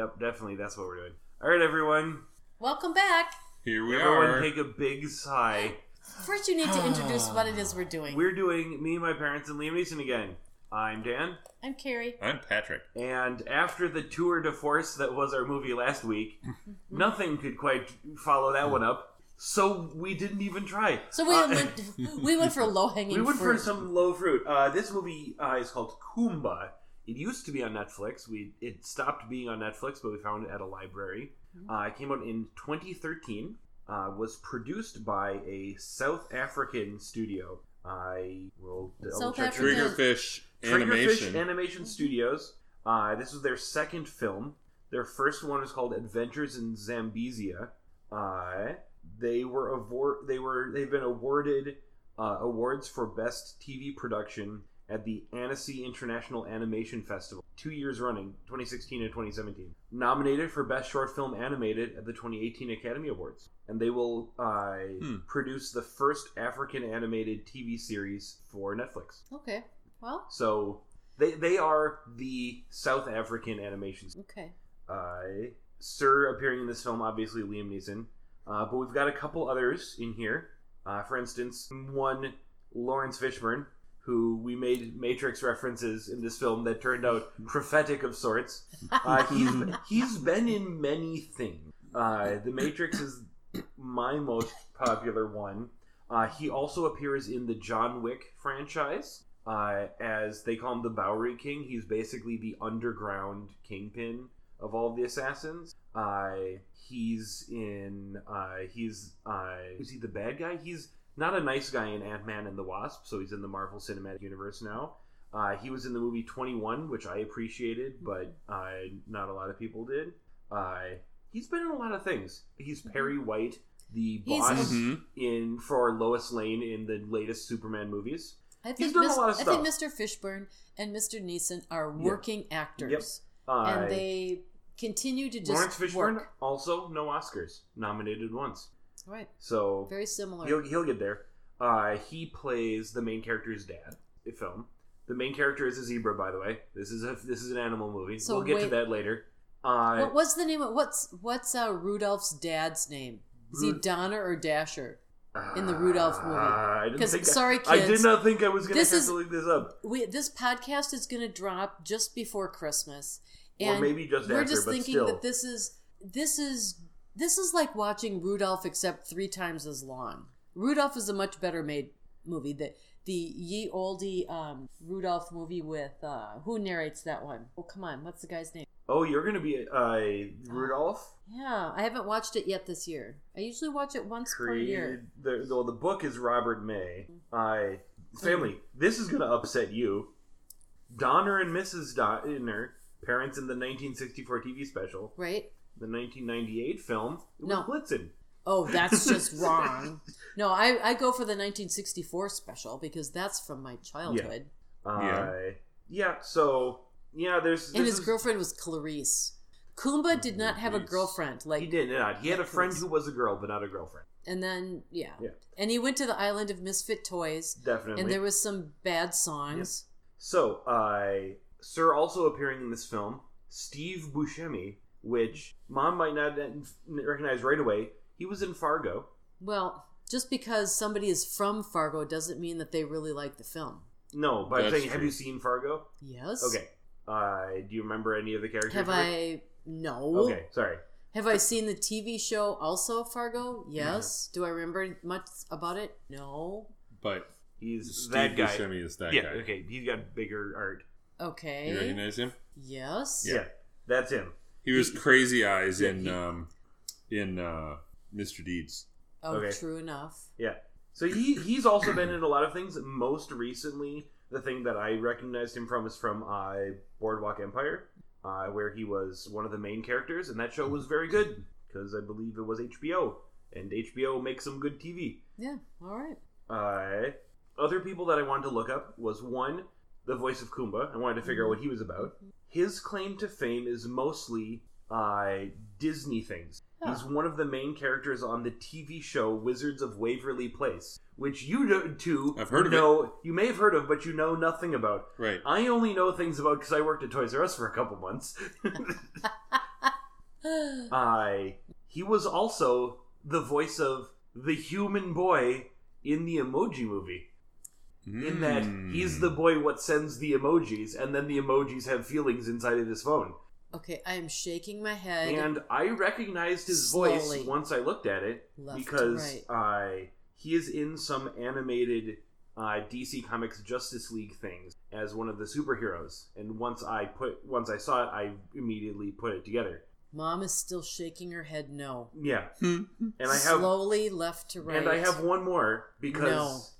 Yep, definitely. That's what we're doing. All right, everyone. Welcome back. Here we are. Everyone take a big sigh. First, you need to introduce what it is we're doing. We're doing Me, My Parents, and Liam Neeson again. I'm Dan. I'm Carrie. I'm Patrick. And after the tour de force that was our movie last week, nothing could quite follow that one up. So we didn't even try. So we went for low-hanging fruit. We went for some low fruit. This movie is called Kumba. It used to be on Netflix. It stopped being on Netflix, but we found it at a library. It came out in 2013. Was produced by a South African studio. I will double-check. Triggerfish Animation Studios. This was their second film. Their first one was called Adventures in Zambezia. They've been awarded awards for best TV production at the Annecy International Animation Festival 2 years running, 2016 and 2017. Nominated for best short film animated at the 2018 Academy Awards, and they will produce the first African animated TV series for Netflix. Okay, well, so they are the South African animations. Okay, Sir appearing in this film, obviously Liam Neeson. But we've got a couple others in here. For instance, one, Lawrence Fishburne, who we made Matrix references in this film that turned out prophetic of sorts. He's been in many things. The Matrix is my most popular one. He also appears in the John Wick franchise, as they call him the Bowery King. He's basically the underground kingpin of all the assassins. Is he the bad guy? He's not a nice guy in Ant-Man and the Wasp, so he's in the Marvel Cinematic Universe now. He was in the movie 21, which I appreciated, but not a lot of people did. He's been in a lot of things. He's Perry White, the boss for Lois Lane in the latest Superman movies. I think Mr. Fishburne and Mr. Neeson are working actors. Yep. And they continue to just Lawrence Fishburne, work. Also no Oscars, nominated once. Right. So very similar. He'll get there. He plays the main character's dad in film. The main character is a zebra, by the way. This is an animal movie. So we'll get to that later. What's the name of what's Rudolph's dad's name? Is he Donner or Dasher in the Rudolph movie? Sorry, kids. I did not think I was going to look this up. This podcast is going to drop just before Christmas, and or maybe just after. We're just thinking that this is like watching Rudolph except 3 times as long. Rudolph is a much better made movie. The ye olde Rudolph movie with who narrates that one? Oh, come on, what's the guy's name? Oh, you're going to be Rudolph? Yeah, I haven't watched it yet this year. I usually watch it once per year. The book is Robert May. Family, this is going to upset you. Donner and Mrs. Donner, parents in the 1964 TV special. Right. The 1998 film with Blitzen. Oh, that's just wrong. No, I go for the 1964 special because that's from my childhood. His girlfriend was Clarice. Kumba did not have a girlfriend. Like he did not. He had a friend who was a girl, but not a girlfriend. And then, and he went to the Island of Misfit Toys. Definitely. And there was some bad songs. Yep. So, Sir also appearing in this film, Steve Buscemi, which Mom might not recognize right away. He was in Fargo. Well, just because somebody is from Fargo doesn't mean that they really like the film. No, but I'm saying, have you seen Fargo? Yes. Okay. Do you remember any of the characters? No. Okay, sorry. Have I seen the TV show also, Fargo? Yes. No. Do I remember much about it? No. But he's Steve that guy. Buscemi is that guy. Okay. He's got bigger art. Okay. You recognize him? Yes. Yeah. That's him. He was Crazy Eyes in Mr. Deeds. Oh, okay. True enough. Yeah. So he's also been in a lot of things. Most recently, the thing that I recognized him from is from Boardwalk Empire, where he was one of the main characters, and that show was very good because I believe it was HBO, and HBO makes some good TV. Yeah. All right. Other people that I wanted to look up was one, the voice of Kumba. I wanted to figure out what he was about. His claim to fame is mostly Disney things. Oh. He's one of the main characters on the TV show Wizards of Waverly Place, which you two you may have heard of, but you know nothing about. Right. I only know things about because I worked at Toys R Us for a couple months. He was also the voice of the human boy in the Emoji Movie. In that he's the boy what sends the emojis, and then the emojis have feelings inside of his phone. Okay, I am shaking my head. And I recognized his voice once I looked at it, because he is in some animated DC Comics Justice League things as one of the superheroes. And once I saw it, I immediately put it together. Mom is still shaking her head no. Yeah. And I have slowly left to right. And I have one more, because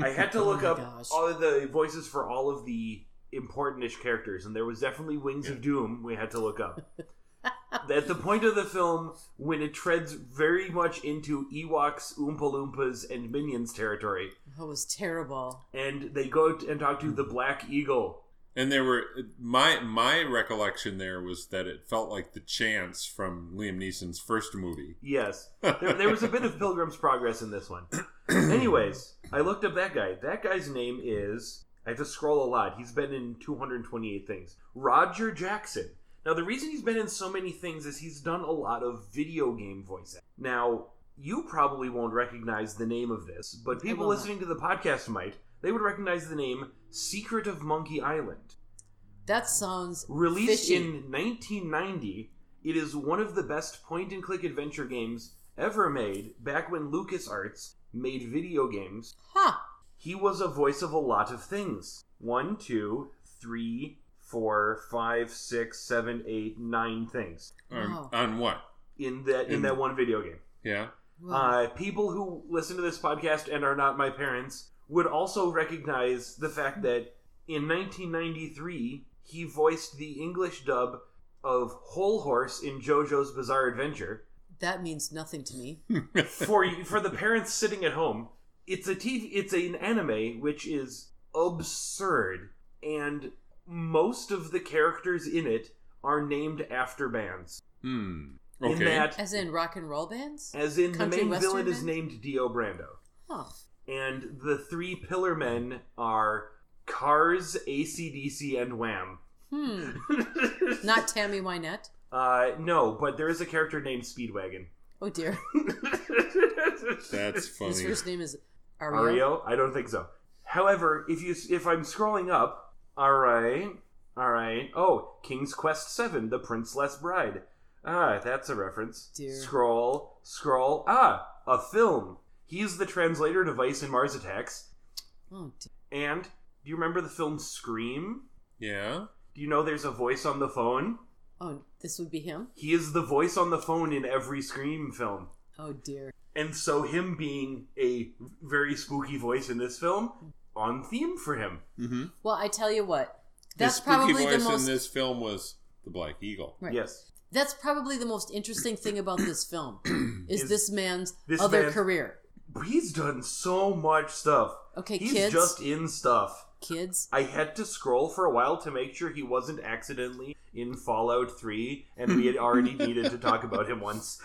I had to look up all of the voices for all of the important-ish characters, and there was definitely Wings of Doom we had to look up. At the point of the film, when it treads very much into Ewoks, Oompa Loompas, and Minions territory. That was terrible. And they go and talk to the Black Eagle. And there were, my recollection there was that it felt like The Chance from Liam Neeson's first movie. Yes. There was a bit of Pilgrim's Progress in this one. Anyways, I looked up that guy. That guy's name is, I have to scroll a lot. He's been in 228 things. Roger Jackson. Now, the reason he's been in so many things is he's done a lot of video game voice acting. Now, you probably won't recognize the name of this, but people listening to the podcast might. They would recognize the name Secret of Monkey Island. That sounds released fishy. In 1990, it is one of the best point-and-click adventure games ever made, back when LucasArts made video games. Huh. He was a voice of a lot of things. 9 things. On what? In that one video game. Yeah. Wow. People who listen to this podcast and are not my parents would also recognize the fact that in 1993, he voiced the English dub of Whole Horse in JoJo's Bizarre Adventure. That means nothing to me. For the parents sitting at home, it's an anime which is absurd, and most of the characters in it are named after bands. Okay. As in rock and roll bands? As in country, the main Western villain band? Is named Dio Brando. Oh. And the three pillar men are Cars, AC/DC, and Wham. Not Tammy Wynette? No, but there is a character named Speedwagon. Oh, dear. That's funny. His first name is Ario? I don't think so. However, if I'm scrolling up, all right. Oh, King's Quest VII, The Princess Bride. Ah, that's a reference. Dear. Scroll. Ah, a film. He's the translator device in Mars Attacks. Oh, dear. And do you remember the film Scream? Yeah. Do you know there's a voice on the phone? Oh, this would be him? He is the voice on the phone in every Scream film. Oh, dear. And so him being a very spooky voice in this film, on theme for him. Mm-hmm. Well, I tell you what. That's probably the spooky voice in this film was the Black Eagle. Right. Yes. That's probably the most interesting thing about this film, is this man's career. He's done so much stuff. Okay, he's kids. He's just in stuff. Kids. I had to scroll for a while to make sure he wasn't accidentally in Fallout 3, and we had already needed to talk about him once.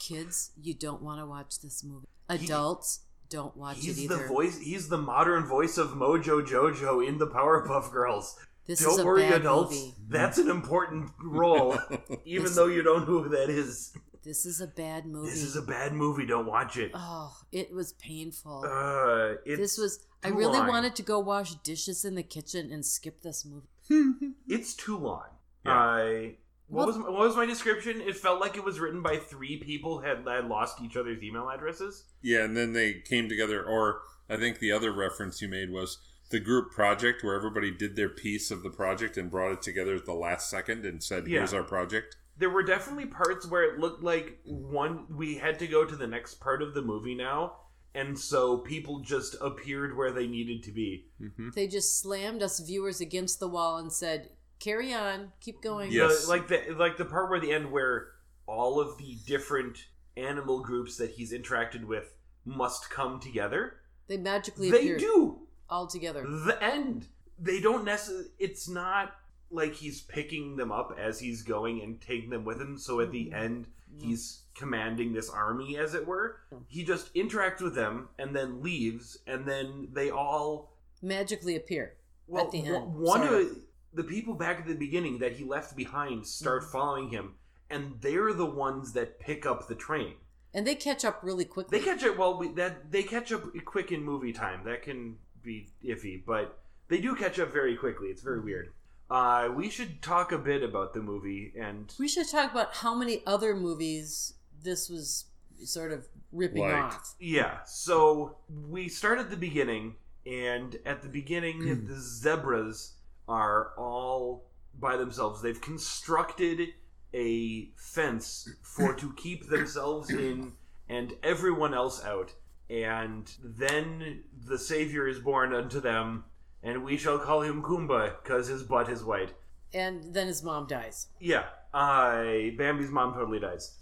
Kids, you don't want to watch this movie. Adults, don't watch it either. He's the modern voice of Mojo Jojo in the Powerpuff Girls. This don't is a worry, bad adults. Movie. That's an important role, even though you don't know who that is. This is a bad movie. Don't watch it. Oh, it was painful. I really wanted to go wash dishes in the kitchen and skip this movie. It's too long. Yeah. What was my description? It felt like it was written by three people had lost each other's email addresses. Yeah, and then they came together. Or I think the other reference you made was the group project, where everybody did their piece of the project and brought it together at the last second and said, here's our project. There were definitely parts where it looked like we had to go to the next part of the movie now, and so people just appeared where they needed to be. Mm-hmm. They just slammed us viewers against the wall and said, "Carry on, keep going." Yes, like the part where the end where all of the different animal groups that he's interacted with must come together. They magically appear. They do all together. The end. They don't necessarily. It's not like he's picking them up as he's going and taking them with him, so at the end he's commanding this army, as it were. He just interacts with them and then leaves, and then they all magically appear at the end. One the people back at the beginning that he left behind start following him, and they're the ones that pick up the train. And they catch up really quickly. They catch up, they catch up quick in movie time. That can be iffy, but they do catch up very quickly. It's very weird. We should talk a bit about the movie, and we should talk about how many other movies this was sort of ripping off. Yeah, so we start at the beginning, and at the beginning, the zebras are all by themselves. They've constructed a fence to keep themselves in and everyone else out. And then the savior is born unto them, and we shall call him Kumba, because his butt is white. And then his mom dies. Yeah. Bambi's mom totally dies.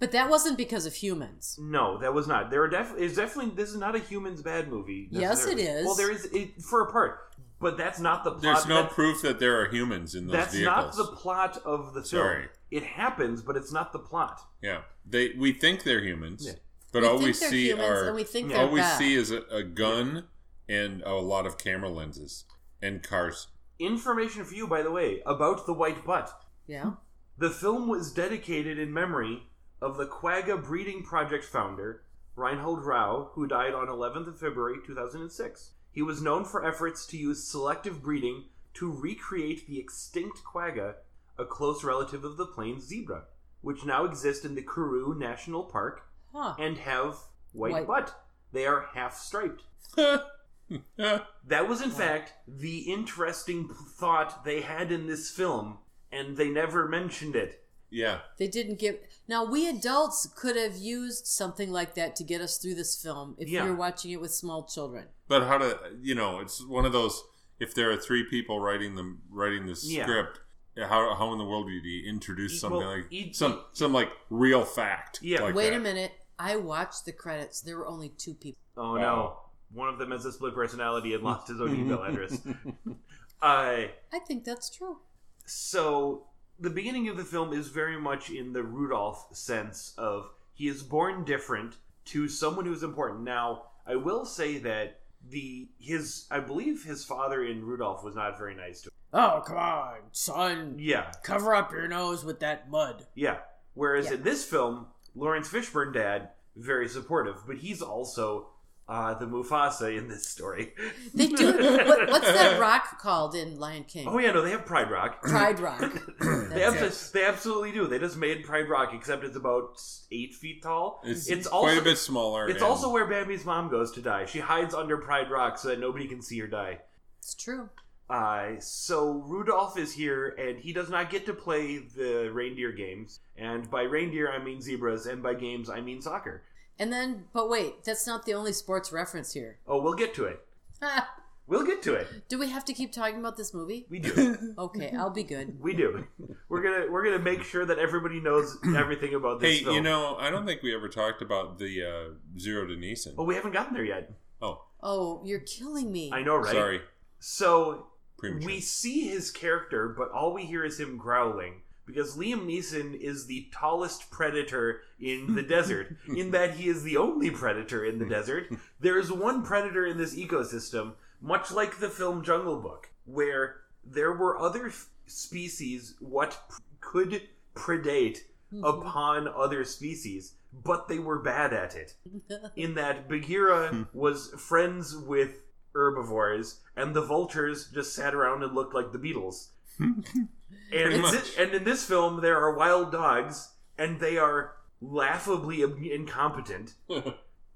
But that wasn't because of humans. No, that was not. This is not a humans bad movie. Yes, it is. Well, there is it for a part, but that's not the plot. There's no proof that there are humans in those vehicles. That's not the plot of the film. Sorry. It happens, but it's not the plot. Yeah, we think they're humans, but all we see is a gun and a lot of camera lenses and cars. Information for you, by the way, about the white butt. Yeah. The film was dedicated in memory of the Quagga Breeding Project founder, Reinhold Rau, who died on 11th of February, 2006. He was known for efforts to use selective breeding to recreate the extinct quagga, a close relative of the plains zebra, which now exist in the Karoo National Park and have white butt. They are half-striped. That was, in fact, the interesting thought they had in this film, and they never mentioned it. Yeah. They didn't give... Now, we adults could have used something like that to get us through this film if we were watching it with small children. But how to... You know, it's one of those... If there are three people writing the script, how in the world would you introduce something like... some like, real fact. Yeah. Like Wait a minute. I watched the credits. There were only two people. Oh, no. One of them has a split personality and lost his own email address. I think that's true. So... The beginning of the film is very much in the Rudolph sense of he is born different to someone who's important. Now, I will say that I believe his father in Rudolph was not very nice to him. Oh, come on, son. Yeah. Cover up your nose with that mud. Yeah. Whereas in this film, Lawrence Fishburne dad, very supportive, but he's also the Mufasa in this story. They do. What's that rock called in Lion King? Oh, yeah, no, they have Pride Rock. Pride Rock. They absolutely do. They just made Pride Rock, except it's about 8 feet tall. It's also, quite a bit smaller. It's also where Bambi's mom goes to die. She hides under Pride Rock so that nobody can see her die. It's true. So Rudolph is here, and he does not get to play the reindeer games. And by reindeer, I mean zebras, and by games, I mean soccer. And then, but wait, that's not the only sports reference here. Oh, we'll get to it. We'll get to it. Do we have to keep talking about this movie? We do. Okay, I'll be good. We do. We're gonna make sure that everybody knows everything about this film. Hey, you know, I don't think we ever talked about the Zero to Neeson. Oh, we haven't gotten there yet. Oh, you're killing me. I know, right? Sorry. So, we see his character, but all we hear is him growling. Because Liam Neeson is the tallest predator in the desert, in that he is the only predator in the desert. There is one predator in this ecosystem, much like the film Jungle Book, where there were other species could predate upon other species, but they were bad at it. In that Bagheera was friends with herbivores, and the vultures just sat around and looked like the Beatles. And in this film, there are wild dogs, and they are laughably incompetent,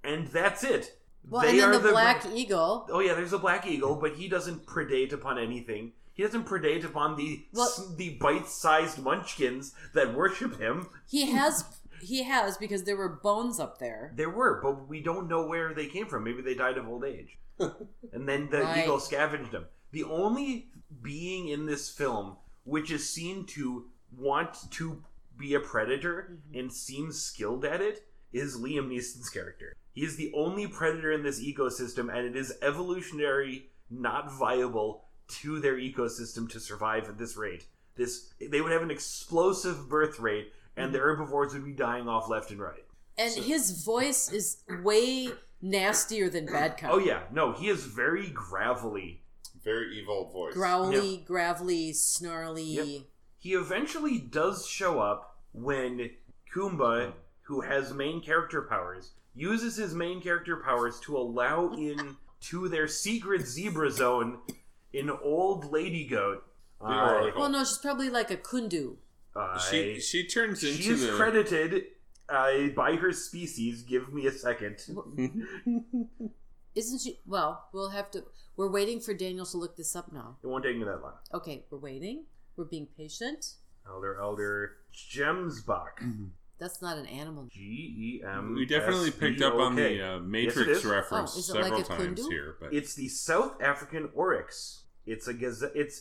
and that's it. Well, they and then the Black Eagle. Oh yeah, there's a Black Eagle, but he doesn't predate upon anything. He doesn't predate upon the bite-sized munchkins that worship him. He has, because there were bones up there. There were, but we don't know where they came from. Maybe they died of old age, and then the eagle scavenged them. The only being in this film which is seen to want to be a predator and seems skilled at it, is Liam Neeson's character. He is the only predator in this ecosystem, and it is evolutionary, not viable to their ecosystem to survive at this rate. They would have an explosive birth rate, and the herbivores would be dying off left and right. And his voice is way nastier than Bad Cop. Oh yeah, no, he is very gravelly. Very evil voice. Growly, yep. Gravelly, snarly. Yep. He eventually does show up when Kumba, who has main character powers, uses his main character powers to allow in to their secret zebra zone an old lady goat. Well, no, she's probably like a kundu. She turns into... She's credited by her species. Give me a second. Isn't she... Well, we'll have to... We're waiting for Daniel to look this up now. It won't take me that long. Okay, we're waiting. We're being patient. Elder Gemsbok. Mm-hmm. That's not an animal. G-E-M. We definitely picked up on the Matrix reference several times here. But it's the South African oryx. It's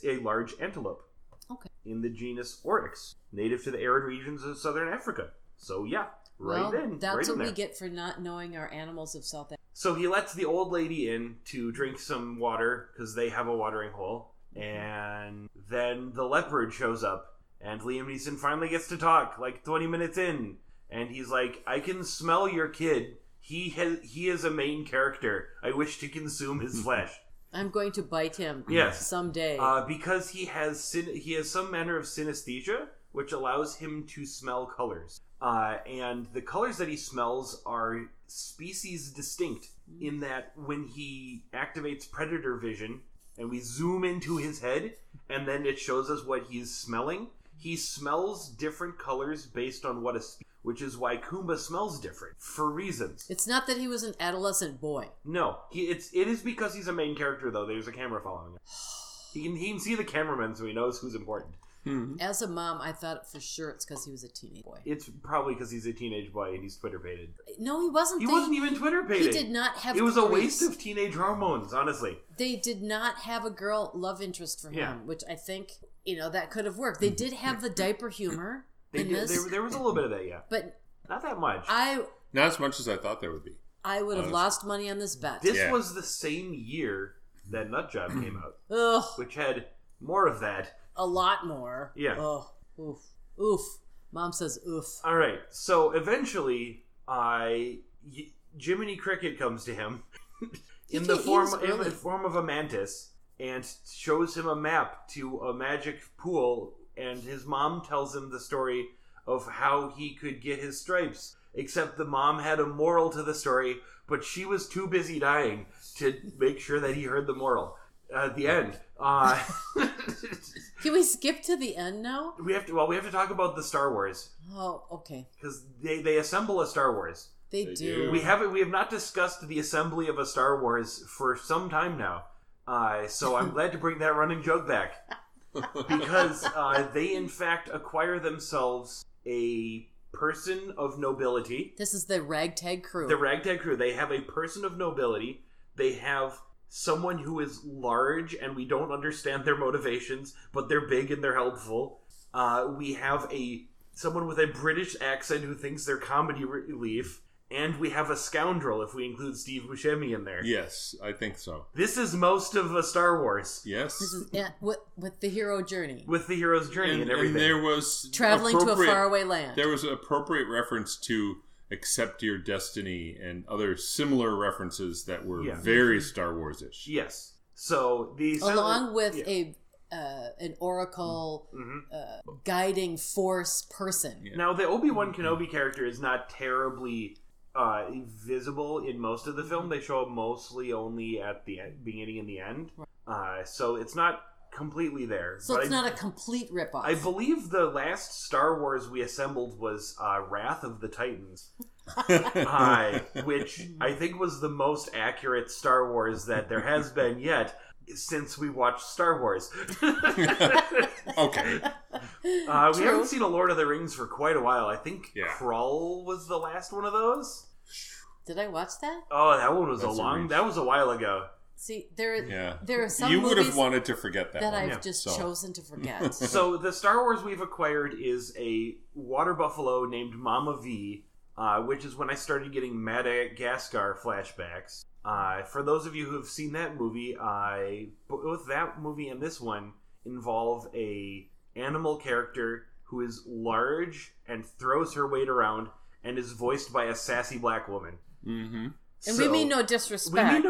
a large antelope. Okay. In the genus Oryx, native to the arid regions of southern Africa. So yeah, that's what we get for not knowing our animals of South Africa. So he lets the old lady in to drink some water because they have a watering hole, and then the leopard shows up. And Liam Neeson finally gets to talk, like 20 minutes in. And he's like, I can smell your kid. He is a main character. I wish to consume his flesh. I'm going to bite him someday. Because he has some manner of synesthesia, which allows him to smell colors. And the colors that he smells are species distinct in that when he activates predator vision, and we zoom into his head, and then it shows us what he's smelling. He smells different colors based on what is, which is why Kumba smells different for reasons. It's not that he was an adolescent boy. No, it is because he's a main character though. There's a camera following him. He can see the cameraman, so he knows who's important. Mm-hmm. As a mom, I thought for sure it's because he was a teenage boy. It's probably because he's a teenage boy and he's Twitter baited. No, he wasn't. Wasn't even Twitter baited. He did not have. It was a waste of teenage hormones, honestly. They did not have a girl love interest for him, which I think. That could have worked. They did have the diaper humor in this. There was a little bit of that, yeah. But not that much. Not as much as I thought there would be. I would have lost money on this bet. This was the same year that Nutjob came out. Ugh. Which had more of that. A lot more. Yeah. Oh, oof. Mom says oof. All right. So eventually, Jiminy Cricket comes to him in the form of a mantis. And shows him a map to a magic pool, and his mom tells him the story of how he could get his stripes. Except the mom had a moral to the story, but she was too busy dying to make sure that he heard the moral. The end. Can we skip to the end now? We have to talk about the Star Wars. Oh, okay. Because they assemble a Star Wars. They do. We have not discussed the assembly of a Star Wars for some time now. So I'm glad to bring that running joke back. Because they, in fact, acquire themselves a person of nobility. This is the ragtag crew. The ragtag crew. They have a person of nobility. They have someone who is large, and we don't understand their motivations, but they're big and they're helpful. We have someone with a British accent who thinks they're comedy relief. And we have a scoundrel, if we include Steve Buscemi in there. Yes, I think so. This is most of a Star Wars. Yes. This is with the hero journey. With the hero's journey and everything. And there was... Traveling to a faraway land. There was an appropriate reference to Accept Your Destiny and other similar references that were very Star Wars-ish. Yes. So these... Along with an oracle guiding force person. Yeah. Now, the Obi-Wan Kenobi character is not terribly... visible in most of the film. They show up mostly only at the beginning and the end. So it's not completely there. So it's not a complete ripoff. I believe the last Star Wars we assembled was Wrath of the Titans, which I think was the most accurate Star Wars that there has been yet since we watched Star Wars. Okay. We haven't seen a Lord of the Rings for quite a while. I think Krull was the last one of those. Did I watch that? Oh, that one was that was a while ago. See, there are some you would have wanted to forget that one. I've just chosen to forget. So the Star Wars we've acquired is a water buffalo named Mama V, which is when I started getting Madagascar flashbacks. For those of you who have seen that movie, both that movie and this one involve a animal character who is large and throws her weight around and is voiced by a sassy black woman. Mm-hmm. And we mean no disrespect.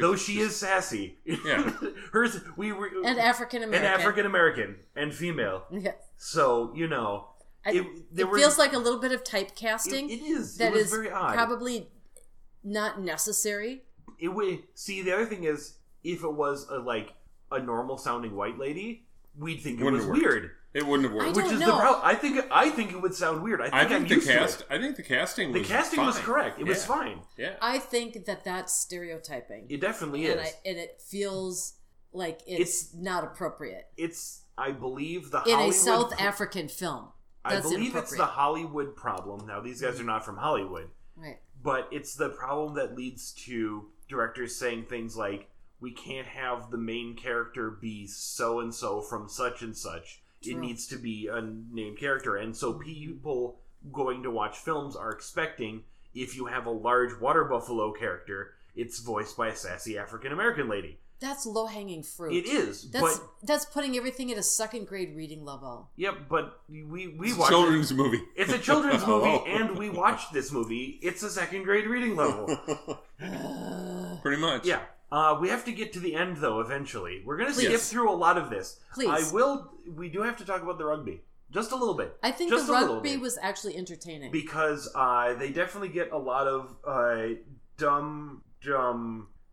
Though she is sassy. Yeah. Hers, and African-American. And African-American. And female. Yes. So, you know. It feels like a little bit of typecasting. It is. That is very odd. Probably not necessary. It would. See, the other thing is, if it was a normal-sounding white lady, we'd think it was weird. It wouldn't have worked. I think it would sound weird. I think the casting was correct. It was fine. Yeah. I think that's stereotyping. It definitely is. And it feels like it's not appropriate. It's, I believe, the Hollywood... In a South African film. That's inappropriate. I believe it's the Hollywood problem. Now, these guys are not from Hollywood. Right. But it's the problem that leads to directors saying things like, we can't have the main character be so-and-so from such-and-such. It needs to be a named character. And so people going to watch films are expecting, if you have a large water buffalo character, it's voiced by a sassy African-American lady. That's low-hanging fruit. It is. That's putting everything at a second-grade reading level. Yep, but we watched... It's a children's movie. It's a children's movie, and we watched this movie. It's a second-grade reading level. Pretty much. Yeah. We have to get to the end, though, eventually. We're going to skip through a lot of this. Please. We do have to talk about the rugby. Just a little bit. I think the rugby was actually entertaining. Because they definitely get a lot of dumb...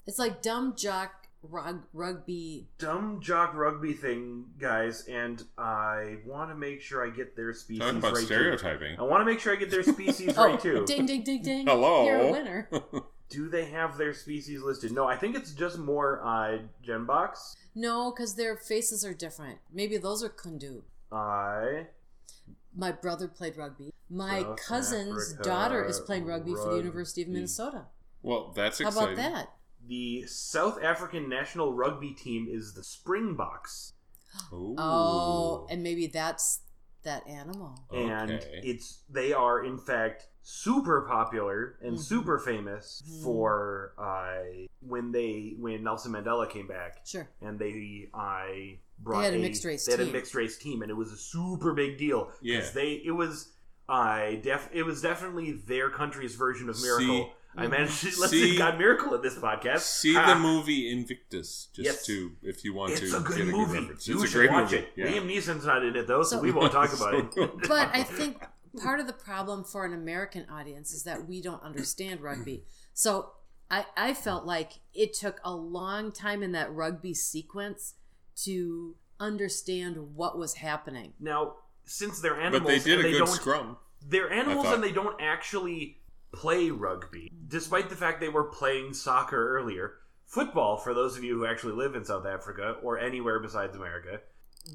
It's like dumb jock rugby. Dumb jock rugby thing, guys. And I want to make sure I get their species right, too. Talking about stereotyping. I want to make sure I get their species right, too. Ding, ding, ding, ding. Hello. You're a winner. Do they have their species listed? No, I think it's just more Gemsboks. No, because their faces are different. Maybe those are Kundu. My brother played rugby. My cousin's daughter is playing rugby for the University of Minnesota. Well, that's exciting. How about that? The South African national rugby team is the Springboks. Ooh. Oh, and maybe that's that animal. Okay. And they are, in fact... super popular and super famous for when Nelson Mandela came back. Sure. And they had a mixed race team. They had a mixed race team, and it was a super big deal. Yeah. It was definitely their country's version of Miracle. I managed to got Miracle at this podcast. The movie Invictus, if you want to get a good reference. It's a great movie. It. Yeah. Liam Neeson's not in it though, so we won't talk about it. But I think part of the problem for an American audience is that we don't understand rugby. So I felt like it took a long time in that rugby sequence to understand what was happening. Now, since they're animals... But they did a good scrum. They're animals and they don't actually play rugby. Despite the fact they were playing soccer earlier. Football, for those of you who actually live in South Africa or anywhere besides America,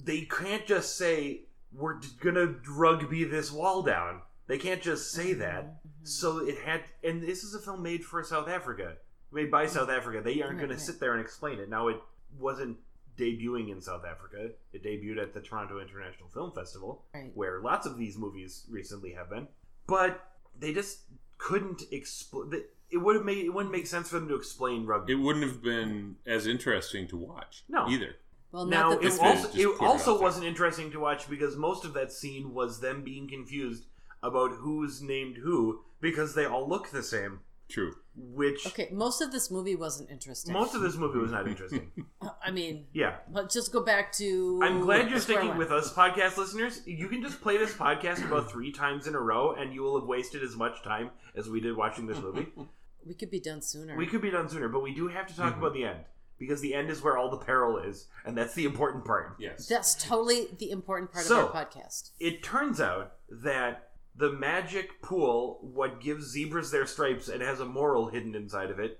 they can't just say... we're gonna rugby this wall down. They can't just say that. Mm-hmm. So it had... And this is a film made for South Africa. Made by South Africa. They aren't going to sit there and explain it. Now, it wasn't debuting in South Africa. It debuted at the Toronto International Film Festival, where lots of these movies recently have been. But they just couldn't explain... It wouldn't make sense for them to explain rugby. It wouldn't have been as interesting to watch either. Well, now, it also wasn't interesting to watch because most of that scene was them being confused about who's named who because they all look the same. True. Most of this movie wasn't interesting. Most of this movie was not interesting. I mean... Yeah. Let's just go back to... I'm glad you're sticking with us, podcast listeners. You can just play this podcast about 3 times in a row and you will have wasted as much time as we did watching this movie. We could be done sooner. But we do have to talk about the end. Because the end is where all the peril is, and that's the important part. Yes. That's totally the important part of our podcast. It turns out that the magic pool, what gives zebras their stripes and has a moral hidden inside of it,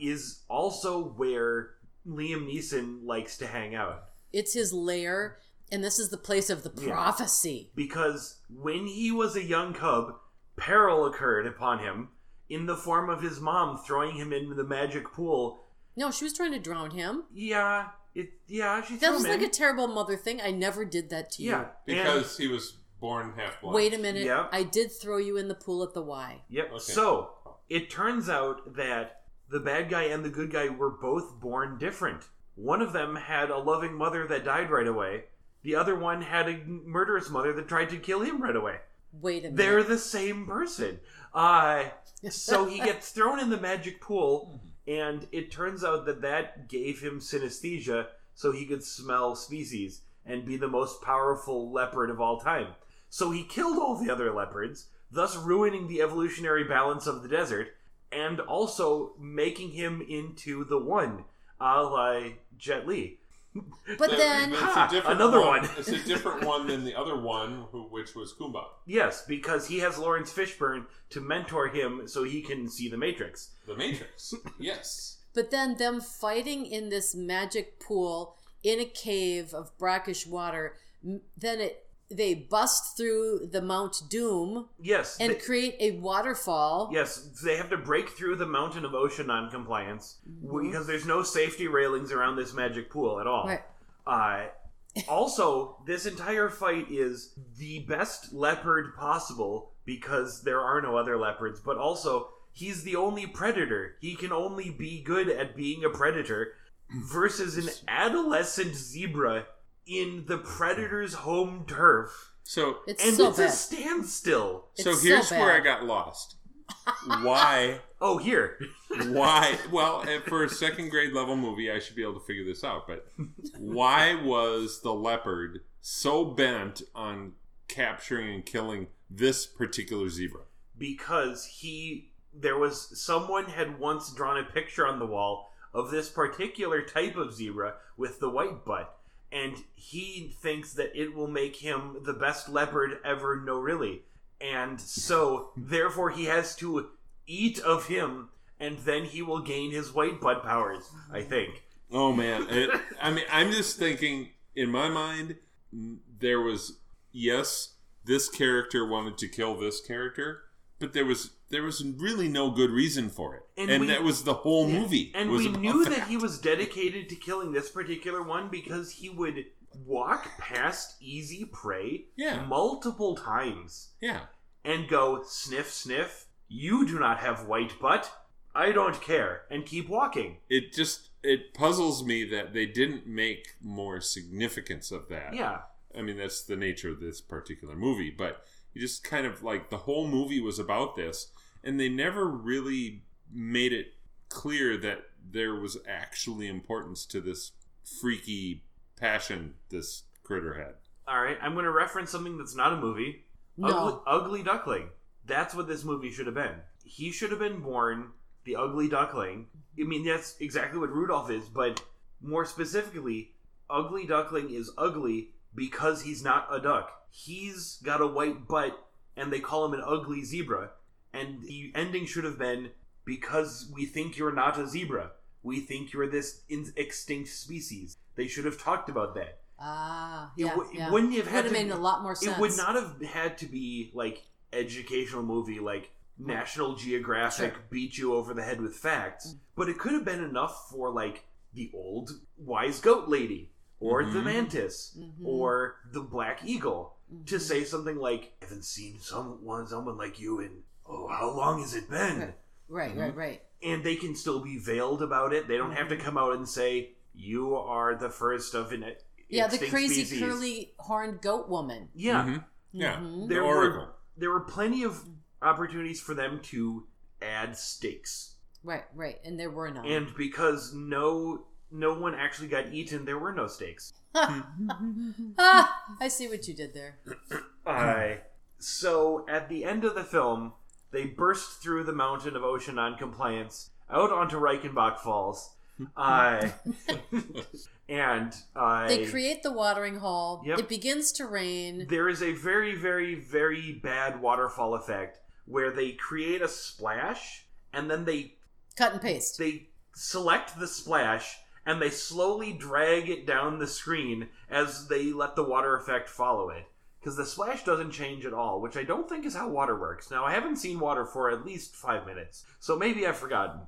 is also where Liam Neeson likes to hang out. It's his lair, and this is the place of the prophecy. Because when he was a young cub, peril occurred upon him in the form of his mom throwing him into the magic pool. No, she was trying to drown him. Yeah. She threw him in. That was like a terrible mother thing. I never did that to you. Because he was born half-blind. Wait a minute. Yep. I did throw you in the pool at the Y. Yep. Okay. So, it turns out that the bad guy and the good guy were both born different. One of them had a loving mother that died right away. The other one had a murderous mother that tried to kill him right away. Wait a minute. They're the same person. So he gets thrown in the magic pool... And it turns out that that gave him synesthesia so he could smell species and be the most powerful leopard of all time. So he killed all the other leopards, thus ruining the evolutionary balance of the desert and also making him into the one, a la Jet Li. But then... Another one. It's a different one than the other one, which was Kumba. Yes, because he has Lawrence Fishburne to mentor him so he can see the Matrix. The Matrix, yes. But then them fighting in this magic pool in a cave of brackish water, then they bust through the Mount Doom and create a waterfall. Yes, they have to break through the Mountain of Ocean Noncompliance because there's no safety railings around this magic pool at all. Right. Also, this entire fight is the best leopard possible because there are no other leopards, but also he's the only predator. He can only be good at being a predator versus an adolescent zebra in the predator's home turf. It's a standstill. Here's where I got lost. Why? Oh, here. Why? Well, for a second grade level movie, I should be able to figure this out. But why was the leopard so bent on capturing and killing this particular zebra? Because someone had once drawn a picture on the wall of this particular type of zebra with the white butt. And he thinks that it will make him the best leopard ever, no really. And so, therefore, he has to eat of him, and then he will gain his white butt powers, I think. Oh, man. I'm just thinking, in my mind, there was, yes, this character wanted to kill this character, but there was really no good reason for it. And that was the whole movie. And we knew that he was dedicated to killing this particular one because he would walk past easy prey multiple times. Yeah. And go, sniff, sniff, you do not have white butt, I don't care, and keep walking. It puzzles me that they didn't make more significance of that. Yeah. I mean, that's the nature of this particular movie, but you just kind of like the whole movie was about this. And they never really made it clear that there was actually importance to this freaky passion this critter had. All right, I'm going to reference something that's not a movie. No. Ugly Duckling. That's what this movie should have been. He should have been born the Ugly Duckling. I mean, that's exactly what Rudolph is, but more specifically, Ugly Duckling is ugly because he's not a duck. He's got a white butt, and they call him an ugly zebra. And the ending should have been, because we think you're not a zebra. We think you're this extinct species. They should have taled about that. It wouldn't have had to made a lot more sense. It would not have had to be, like, educational movie, like National Geographic beat you over the head with facts. But it could have been enough for, like, the old wise goat lady, or the mantis, or the black eagle, to say something like, I haven't seen someone like you in... Oh, how long has it been? Right. And they can still be veiled about it. They don't have to come out and say, you are the first of an extinct the crazy species. Curly-horned goat woman. Yeah. There were plenty of opportunities for them to add stakes. Right. And there were none. And because no one actually got eaten, there were no stakes. I see what you did there. So, at the end of the film... They burst through the Mountain of Ocean Noncompliance out onto Reichenbach Falls. They create the watering hole. Yep. It begins to rain. There is a very, very, very bad waterfall effect where they create a splash and then they... Cut and paste. They select the splash and they slowly drag it down the screen as they let the water effect follow it. Because the splash doesn't change at all, which I don't think is how water works. Now, I haven't seen water for at least 5 minutes, so maybe I've forgotten.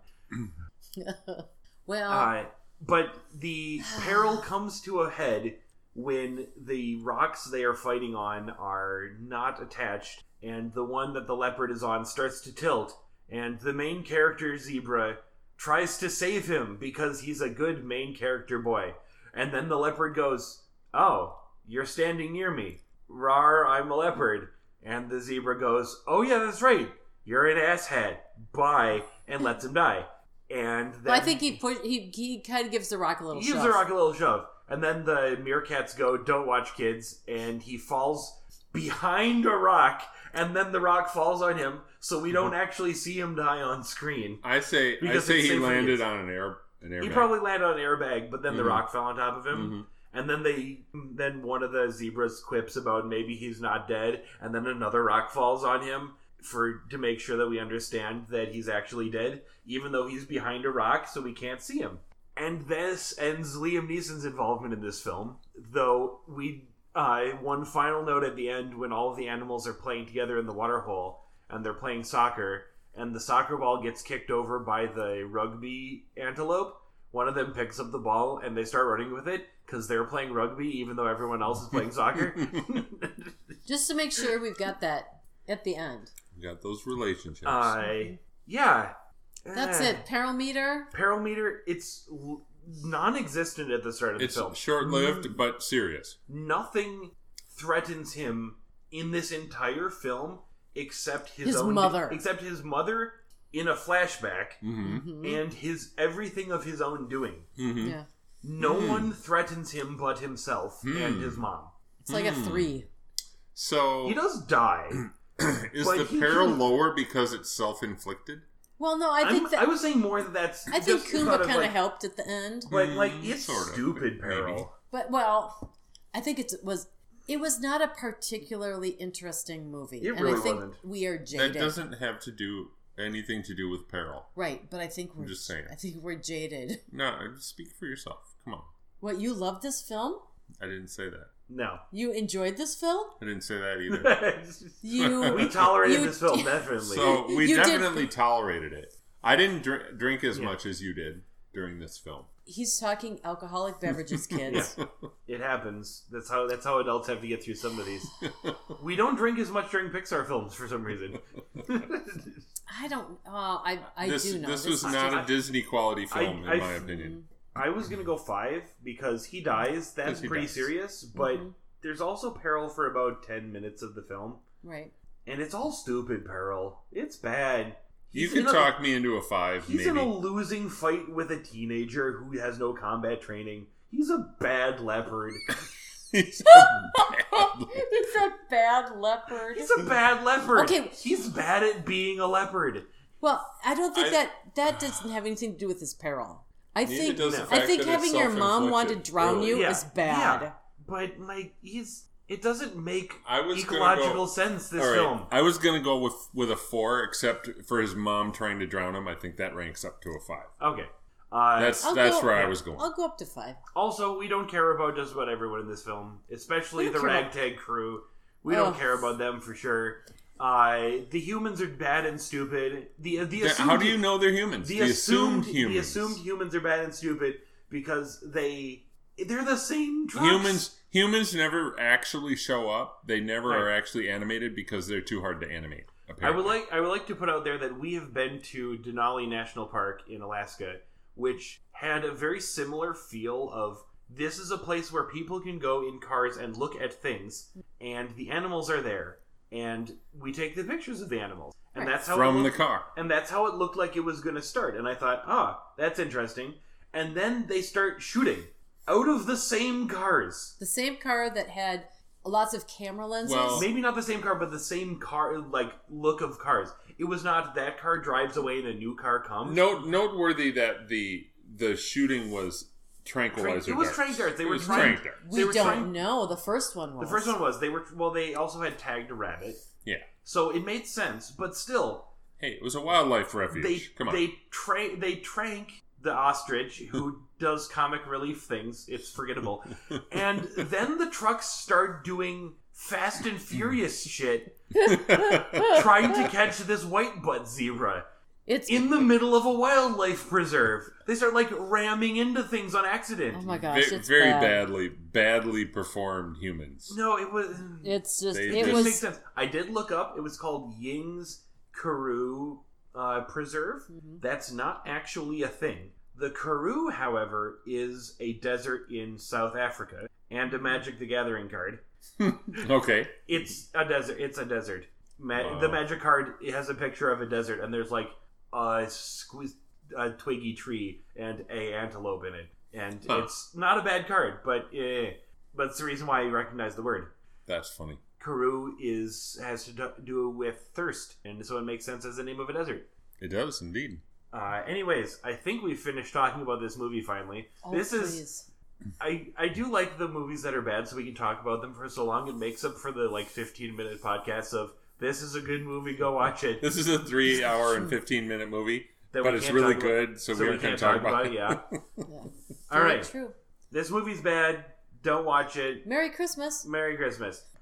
But the peril comes to a head when the rocks they are fighting on are not attached, and the one that the leopard is on starts to tilt, and the main character, Zebra, tries to save him because he's a good main character boy. And then the leopard goes, oh, you're standing near me. Rar, I'm a leopard. And the zebra goes, oh yeah, that's right, you're an asshat, bye, and lets him die. And then well, I think he kind of gives the rock a little shove. He gives the rock a little shove. And then the meerkats go, "Don't watch kids." And he falls behind a rock. And then the rock falls on him. So we don't actually see him die on screen. I say he landed on an airbag. He probably landed on an airbag, but then the rock fell on top of him. Mm-hmm. And then one of the zebras quips about maybe he's not dead. And then another rock falls on him to make sure that we understand that he's actually dead, even though he's behind a rock, so we can't see him. And this ends Liam Neeson's involvement in this film, though we one final note at the end when all of the animals are playing together in the water hole, and they're playing soccer, and the soccer ball gets kicked over by the rugby antelope. One of them picks up the ball, and they start running with it, because they're playing rugby, even though everyone else is playing soccer. Just to make sure we've got that at the end. You got those relationships. Yeah. That's it. Peril meter. It's non-existent at the start of the film. It's short-lived, but serious. Nothing threatens him in this entire film except his own mother. Except his mother in a flashback and everything of his own doing. Mm-hmm. Yeah. No one threatens him but himself and his mom. It's like a 3. So he does die. Is the peril lower because it's self-inflicted? Well, no, I think I was saying more that that's... I think Kumba kind of helped at the end. Like it's sort of stupid peril. But, well, I think it was not a particularly interesting movie. It really wasn't. And I think we are jaded. That doesn't have to do anything to do with peril. Right, but I think I'm just saying. I think we're jaded. No, speak for yourself. Come on. What, you loved this film? I didn't say that. No. You enjoyed this film? I didn't say that either. We tolerated this film, definitely. So we definitely tolerated it. I didn't drink as much as you did during this film. He's talking alcoholic beverages, kids. Yeah. It happens. That's how adults have to get through some of these. We don't drink as much during Pixar films for some reason. I don't... I do know. This was not a Disney quality film, in my opinion. I was going to go 5 because he dies. That's pretty serious. But there's also peril for about 10 minutes of the film. Right. And it's all stupid peril. It's bad. You can talk me into a 5, maybe. He's in a losing fight with a teenager who has no combat training. He's a bad leopard. He's a bad leopard. Okay. He's bad at being a leopard. Well, I don't think that doesn't have anything to do with his peril. I think having your mom want to drown you is bad. Yeah. But like it doesn't make ecological sense. This film. I was gonna go with a 4, except for his mom trying to drown him. I think that ranks up to a 5. Okay, that's where I was going. I'll go up to 5. Also, we don't care about just about everyone in this film, especially the ragtag crew. We don't care about them for sure. The humans are bad and stupid. How do you know they're humans? The assumed humans are bad and stupid because they're the same trucks. Humans never actually show up. They never are actually animated because they're too hard to animate. Apparently. I would like to put out there that we have been to Denali National Park in Alaska, which had a very similar feel of this is a place where people can go in cars and look at things, and the animals are there. And we take the pictures of the animals. And that's how the car. And that's how it looked like it was going to start. And I thought, that's interesting. And then they start shooting out of the same cars. The same car that had lots of camera lenses. Well, maybe not the same car, but the same car, like, look of cars. It was not that car drives away and a new car comes. Noteworthy that the shooting was... tranquilizer. It was trank darts. They were trying. We don't know. The first one was. They also had tagged a rabbit. Yeah. So it made sense, but still. Hey, it was a wildlife refuge. Come on. They trank the ostrich who does comic relief things. It's forgettable. And then the trucks start doing Fast and Furious shit, trying to catch this white butt zebra. It's in the middle of a wildlife preserve. They start, like, ramming into things on accident. Oh, my gosh, it's very badly performed humans. No, it was... It's just... It makes sense. I did look up. It was called Ying's Karoo Preserve. Mm-hmm. That's not actually a thing. The Karoo, however, is a desert in South Africa. And a Magic the Gathering card. Okay. The Magic card, it has a picture of a desert, and there's, like, a twiggy tree and a antelope in it. And it's not a bad card, but it's the reason why you recognize the word. That's funny. Karoo has to do with thirst, and so it makes sense as the name of a desert. It does, indeed. Anyways, I think we've finished talking about this movie finally. I do like the movies that are bad, so we can talk about them for so long. It makes up for the 15-minute podcast of, this is a good movie, go watch it. This is a 3-hour and 15-minute movie, but it's really good, so we can't talk about it. Yeah. All right. True. This movie's bad. Don't watch it. Merry Christmas.